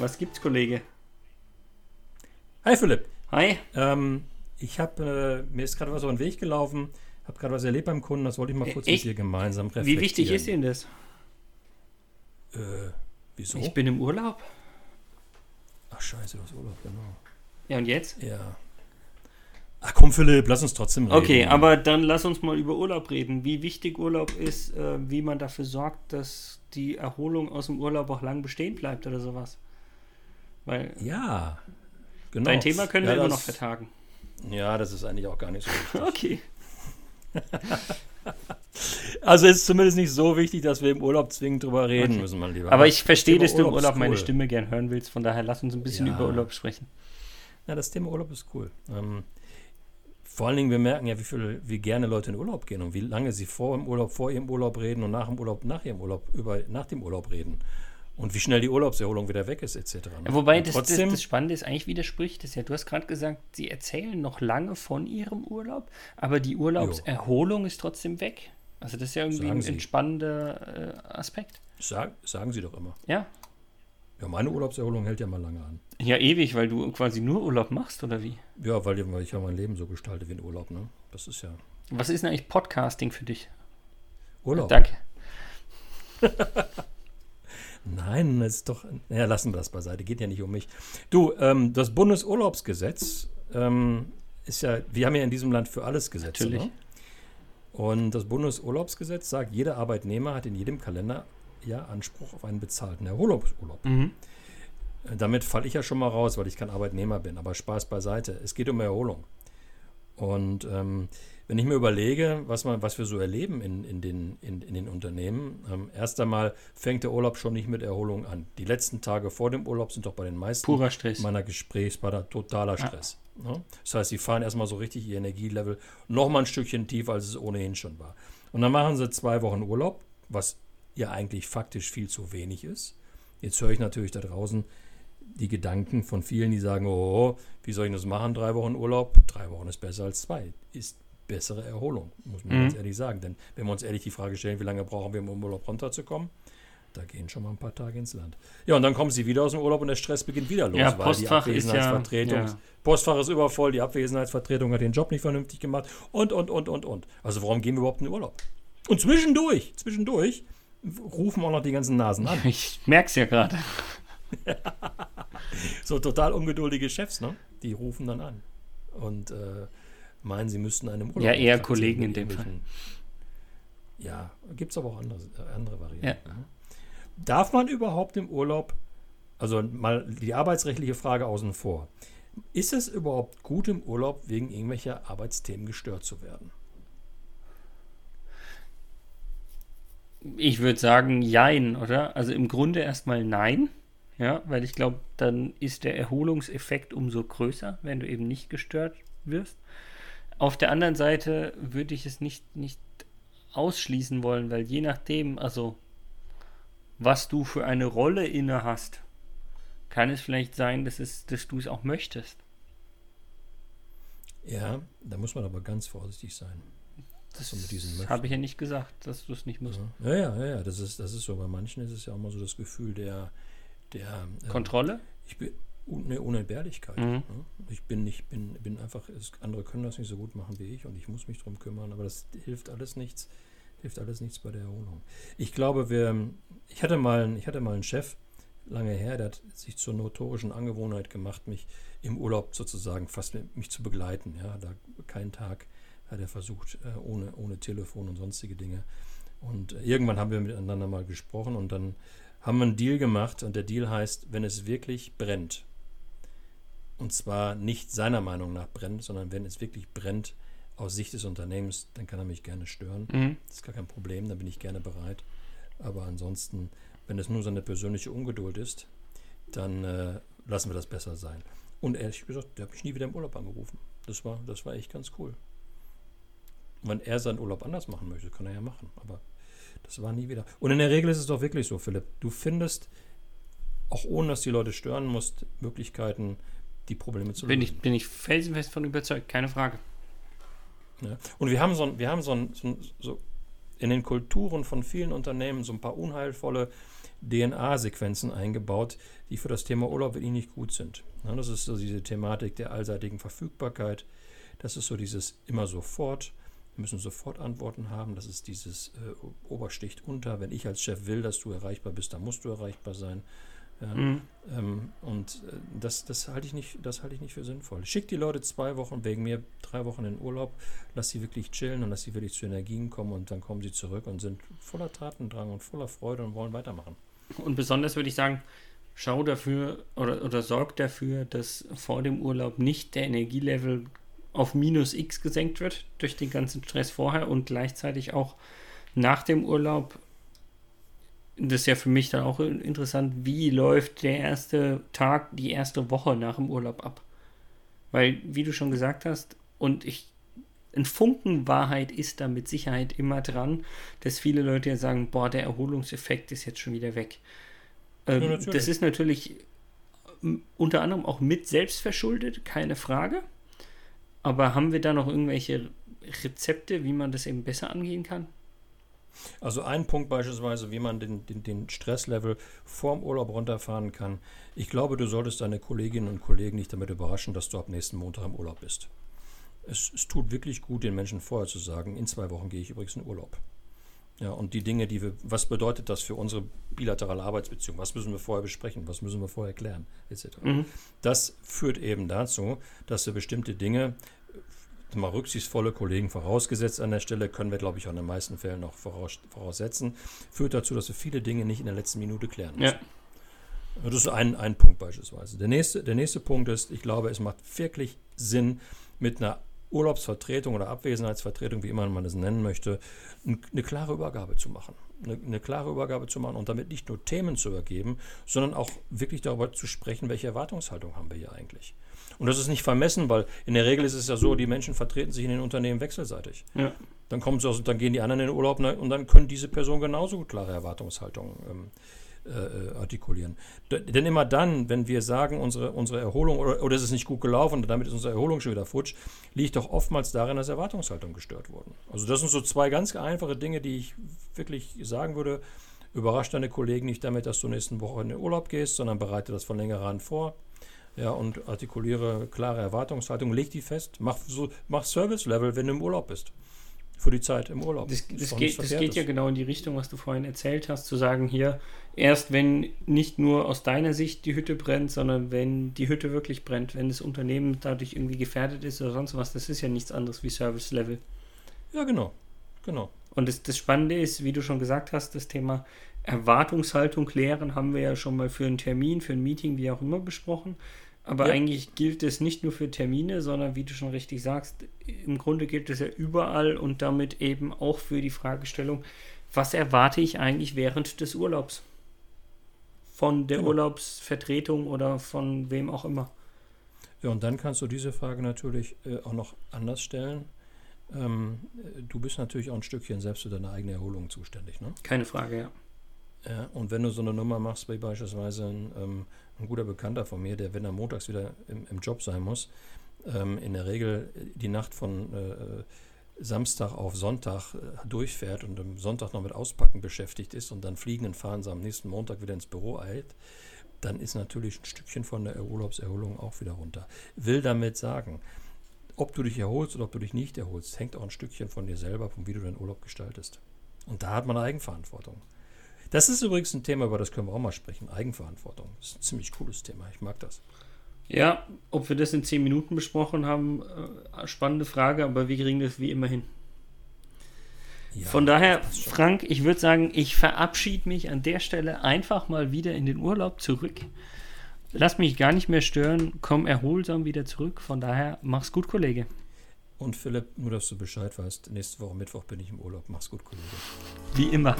Was gibt's, Kollege? Hi, Philipp. Hi. Mir ist gerade was auf den Weg gelaufen, habe gerade was erlebt beim Kunden, das wollte ich mal kurz mit dir gemeinsam reflektieren. Wie wichtig ist Ihnen das? Wieso? Ich bin im Urlaub. Ach, scheiße, du hast Urlaub, genau. Ja, und jetzt? Ja. Ach komm, Philipp, lass uns trotzdem reden. Okay, aber dann lass uns mal über Urlaub reden. Wie wichtig Urlaub ist, wie man dafür sorgt, dass die Erholung aus dem Urlaub auch lang bestehen bleibt oder sowas. Weil ja, genau. Dein Thema können wir immer noch vertagen. Ja, das ist eigentlich auch gar nicht so wichtig. Okay. Also es ist zumindest nicht so wichtig, dass wir im Urlaub zwingend drüber reden müssen, mein Lieber. Aber ich verstehe, dass du im Urlaub meine Stimme gern hören willst, von daher lass uns ein bisschen über Urlaub sprechen. Ja, das Thema Urlaub ist cool. Vor allen Dingen, wir merken ja, wie gerne Leute in Urlaub gehen und wie lange sie vor ihrem Urlaub reden und nach dem Urlaub, nach ihrem Urlaub, nach dem Urlaub reden. Und wie schnell die Urlaubserholung wieder weg ist, etc. Ja, wobei das Spannende ist, eigentlich widerspricht es ja. Du hast gerade gesagt, sie erzählen noch lange von ihrem Urlaub, aber die Urlaubserholung ist trotzdem weg. Also das ist ja irgendwie ein spannender Aspekt. Sagen sie doch immer. Ja. Ja, meine Urlaubserholung hält ja mal lange an. Ja, ewig, weil du quasi nur Urlaub machst, oder wie? Ja, weil ich ja mein Leben so gestalte wie ein Urlaub, ne? Das ist ja... Was ist denn eigentlich Podcasting für dich? Urlaub. Danke. Nein, das ist doch... Naja, lassen wir das beiseite, geht ja nicht um mich. Du, das Bundesurlaubsgesetz ist ja... Wir haben ja in diesem Land für alles Gesetze, natürlich. Ne? Und das Bundesurlaubsgesetz sagt, jeder Arbeitnehmer hat in jedem Kalender... ja, Anspruch auf einen bezahlten Erholungsurlaub. Mhm. Damit falle ich ja schon mal raus, weil ich kein Arbeitnehmer bin. Aber Spaß beiseite. Es geht um Erholung. Und wenn ich mir überlege, was wir so erleben in den Unternehmen, erst einmal fängt der Urlaub schon nicht mit Erholung an. Die letzten Tage vor dem Urlaub sind doch bei den meisten purer Stress. Meiner Gesprächspartner totaler Stress. Ja. Ne? Das heißt, sie fahren erstmal so richtig ihr Energielevel noch mal ein Stückchen tiefer, als es ohnehin schon war. Und dann machen sie 2 Wochen Urlaub, was ja eigentlich faktisch viel zu wenig ist. Jetzt höre ich natürlich da draußen die Gedanken von vielen, die sagen, oh, wie soll ich das machen, 3 Wochen Urlaub? 3 Wochen ist besser als 2. Ist bessere Erholung, muss man ganz ehrlich sagen. Denn wenn wir uns ehrlich die Frage stellen, wie lange brauchen wir, um im Urlaub runterzukommen, da gehen schon mal ein paar Tage ins Land. Ja, und dann kommen sie wieder aus dem Urlaub und der Stress beginnt wieder los. Ja, weil Postfach die Abwesenheitsvertretung Postfach ist übervoll, die Abwesenheitsvertretung hat den Job nicht vernünftig gemacht und. Also warum gehen wir überhaupt in den Urlaub? Und zwischendurch rufen auch noch die ganzen Nasen an. Ich merk's ja gerade. So total ungeduldige Chefs, ne? Die rufen dann an und meinen, sie müssten einem Urlaub. Ja, eher Kollegen in dem Fall. Ja, gibt's aber auch andere Varianten. Ja. Ne? Darf man überhaupt im Urlaub, also mal die arbeitsrechtliche Frage außen vor, ist es überhaupt gut im Urlaub, wegen irgendwelcher Arbeitsthemen gestört zu werden? Ich würde sagen, jein, oder? Also im Grunde erstmal nein, ja, weil ich glaube, dann ist der Erholungseffekt umso größer, wenn du eben nicht gestört wirst. Auf der anderen Seite würde ich es nicht ausschließen wollen, weil je nachdem, also was du für eine Rolle inne hast, kann es vielleicht sein, dass du es auch möchtest. Ja, da muss man aber ganz vorsichtig sein. Das habe ich ja nicht gesagt, dass du es nicht musst. Ja. Das ist so. Bei manchen ist es ja auch mal so das Gefühl der Kontrolle? Unentbehrlichkeit. Mhm. Ne? Ich bin einfach, andere können das nicht so gut machen wie ich und ich muss mich drum kümmern, aber das hilft alles nichts bei der Erholung. Ich glaube, ich hatte mal einen Chef, lange her, der hat sich zur notorischen Angewohnheit gemacht, mich im Urlaub sozusagen mich zu begleiten. Ja, da keinen Tag hat er versucht, ohne Telefon und sonstige Dinge. Und irgendwann haben wir miteinander mal gesprochen und dann haben wir einen Deal gemacht. Und der Deal heißt, wenn es wirklich brennt, und zwar nicht seiner Meinung nach brennt, sondern wenn es wirklich brennt aus Sicht des Unternehmens, dann kann er mich gerne stören. Mhm. Das ist gar kein Problem, dann bin ich gerne bereit. Aber ansonsten, wenn es nur seine persönliche Ungeduld ist, dann lassen wir das besser sein. Und ehrlich gesagt, der hat mich nie wieder im Urlaub angerufen. Das war echt ganz cool. Wenn er seinen Urlaub anders machen möchte, kann er ja machen, aber das war nie wieder. Und in der Regel ist es doch wirklich so, Philipp, du findest, auch ohne dass die Leute stören musst, Möglichkeiten, die Probleme zu lösen. Bin ich felsenfest von überzeugt, keine Frage. Ja. Und wir haben in den Kulturen von vielen Unternehmen so ein paar unheilvolle DNA-Sequenzen eingebaut, die für das Thema Urlaub wirklich nicht gut sind. Das ist so diese Thematik der allseitigen Verfügbarkeit. Das ist so dieses immer sofort. Wir müssen sofort Antworten haben. Das ist dieses Obersticht unter. Wenn ich als Chef will, dass du erreichbar bist, dann musst du erreichbar sein. Und das halte ich nicht für sinnvoll. Schick die Leute 2 Wochen, wegen mir 3 Wochen in Urlaub, lass sie wirklich chillen und lass sie wirklich zu Energien kommen und dann kommen sie zurück und sind voller Tatendrang und voller Freude und wollen weitermachen. Und besonders würde ich sagen, schau dafür oder sorg dafür, dass vor dem Urlaub nicht der Energielevel auf -X gesenkt wird durch den ganzen Stress vorher und gleichzeitig auch nach dem Urlaub. Das ist ja für mich dann auch interessant, wie läuft der erste Tag, die erste Woche nach dem Urlaub ab? Weil, wie du schon gesagt hast, ein Funken Wahrheit ist da mit Sicherheit immer dran, dass viele Leute ja sagen, boah, der Erholungseffekt ist jetzt schon wieder weg. Ja, das ist natürlich unter anderem auch mit selbst verschuldet, keine Frage. Aber haben wir da noch irgendwelche Rezepte, wie man das eben besser angehen kann? Also ein Punkt beispielsweise, wie man den Stresslevel vorm Urlaub runterfahren kann. Ich glaube, du solltest deine Kolleginnen und Kollegen nicht damit überraschen, dass du ab nächsten Montag im Urlaub bist. Es tut wirklich gut, den Menschen vorher zu sagen, in 2 Wochen gehe ich übrigens in Urlaub. Ja, und die Dinge, was bedeutet das für unsere bilaterale Arbeitsbeziehung? Was müssen wir vorher besprechen? Was müssen wir vorher klären? Etc. Das führt eben dazu, dass wir bestimmte Dinge, mal rücksichtsvolle Kollegen vorausgesetzt an der Stelle, können wir, glaube ich, auch in den meisten Fällen noch voraussetzen, führt dazu, dass wir viele Dinge nicht in der letzten Minute klären müssen. Ja. Das ist ein Punkt beispielsweise. Der nächste Punkt ist, ich glaube, es macht wirklich Sinn, mit einer Urlaubsvertretung oder Abwesenheitsvertretung, wie immer man das nennen möchte, eine klare Übergabe zu machen. Eine klare Übergabe zu machen und damit nicht nur Themen zu übergeben, sondern auch wirklich darüber zu sprechen, welche Erwartungshaltung haben wir hier eigentlich. Und das ist nicht vermessen, weil in der Regel ist es ja so, die Menschen vertreten sich in den Unternehmen wechselseitig. Ja. Dann kommen sie aus, dann gehen die anderen in den Urlaub und dann können diese Personen genauso gut klare Erwartungshaltungen artikulieren. Denn immer dann, wenn wir sagen, unsere Erholung oder es ist nicht gut gelaufen und damit ist unsere Erholung schon wieder futsch, liegt doch oftmals darin, dass Erwartungshaltungen gestört wurden. Also das sind so 2 ganz einfache Dinge, die ich wirklich sagen würde. Überrasch deine Kollegen nicht damit, dass du nächsten Woche in den Urlaub gehst, sondern bereite das von längerer Hand vor. Ja, und artikuliere klare Erwartungshaltung, leg die fest, mach Service-Level, wenn du im Urlaub bist. Für die Zeit im Urlaub. Das geht ja genau in die Richtung, was du vorhin erzählt hast, zu sagen hier, erst wenn nicht nur aus deiner Sicht die Hütte brennt, sondern wenn die Hütte wirklich brennt, wenn das Unternehmen dadurch irgendwie gefährdet ist oder sonst was, das ist ja nichts anderes wie Service-Level. Ja, genau. Und das Spannende ist, wie du schon gesagt hast, das Thema Erwartungshaltung klären haben wir ja schon mal für einen Termin, für ein Meeting, wie auch immer besprochen. Aber eigentlich gilt es nicht nur für Termine, sondern wie du schon richtig sagst, im Grunde gilt es ja überall und damit eben auch für die Fragestellung, was erwarte ich eigentlich während des Urlaubs? Von der Urlaubsvertretung oder von wem auch immer. Ja, und dann kannst du diese Frage natürlich auch noch anders stellen. Du bist natürlich auch ein Stückchen selbst für deine eigene Erholung zuständig, ne? Keine Frage, ja. Ja, und wenn du so eine Nummer machst, wie beispielsweise ein guter Bekannter von mir, der, wenn er montags wieder im Job sein muss, in der Regel die Nacht von Samstag auf Sonntag durchfährt und am Sonntag noch mit Auspacken beschäftigt ist und dann fliegenden Fahrens am nächsten Montag wieder ins Büro eilt, dann ist natürlich ein Stückchen von der Urlaubserholung auch wieder runter. Will damit sagen, ob du dich erholst oder ob du dich nicht erholst, hängt auch ein Stückchen von dir selber, von wie du deinen Urlaub gestaltest. Und da hat man eine Eigenverantwortung. Das ist übrigens ein Thema, über das können wir auch mal sprechen. Eigenverantwortung. Das ist ein ziemlich cooles Thema. Ich mag das. Ja, ob wir das in 10 Minuten besprochen haben, spannende Frage, aber wir kriegen das wie immer hin. Ja, von daher, Frank, ich würde sagen, ich verabschiede mich an der Stelle einfach mal wieder in den Urlaub zurück. Lass mich gar nicht mehr stören, komm erholsam wieder zurück. Von daher, mach's gut, Kollege. Und Philipp, nur dass du Bescheid weißt, nächste Woche Mittwoch bin ich im Urlaub. Mach's gut, Kollege. Wie immer.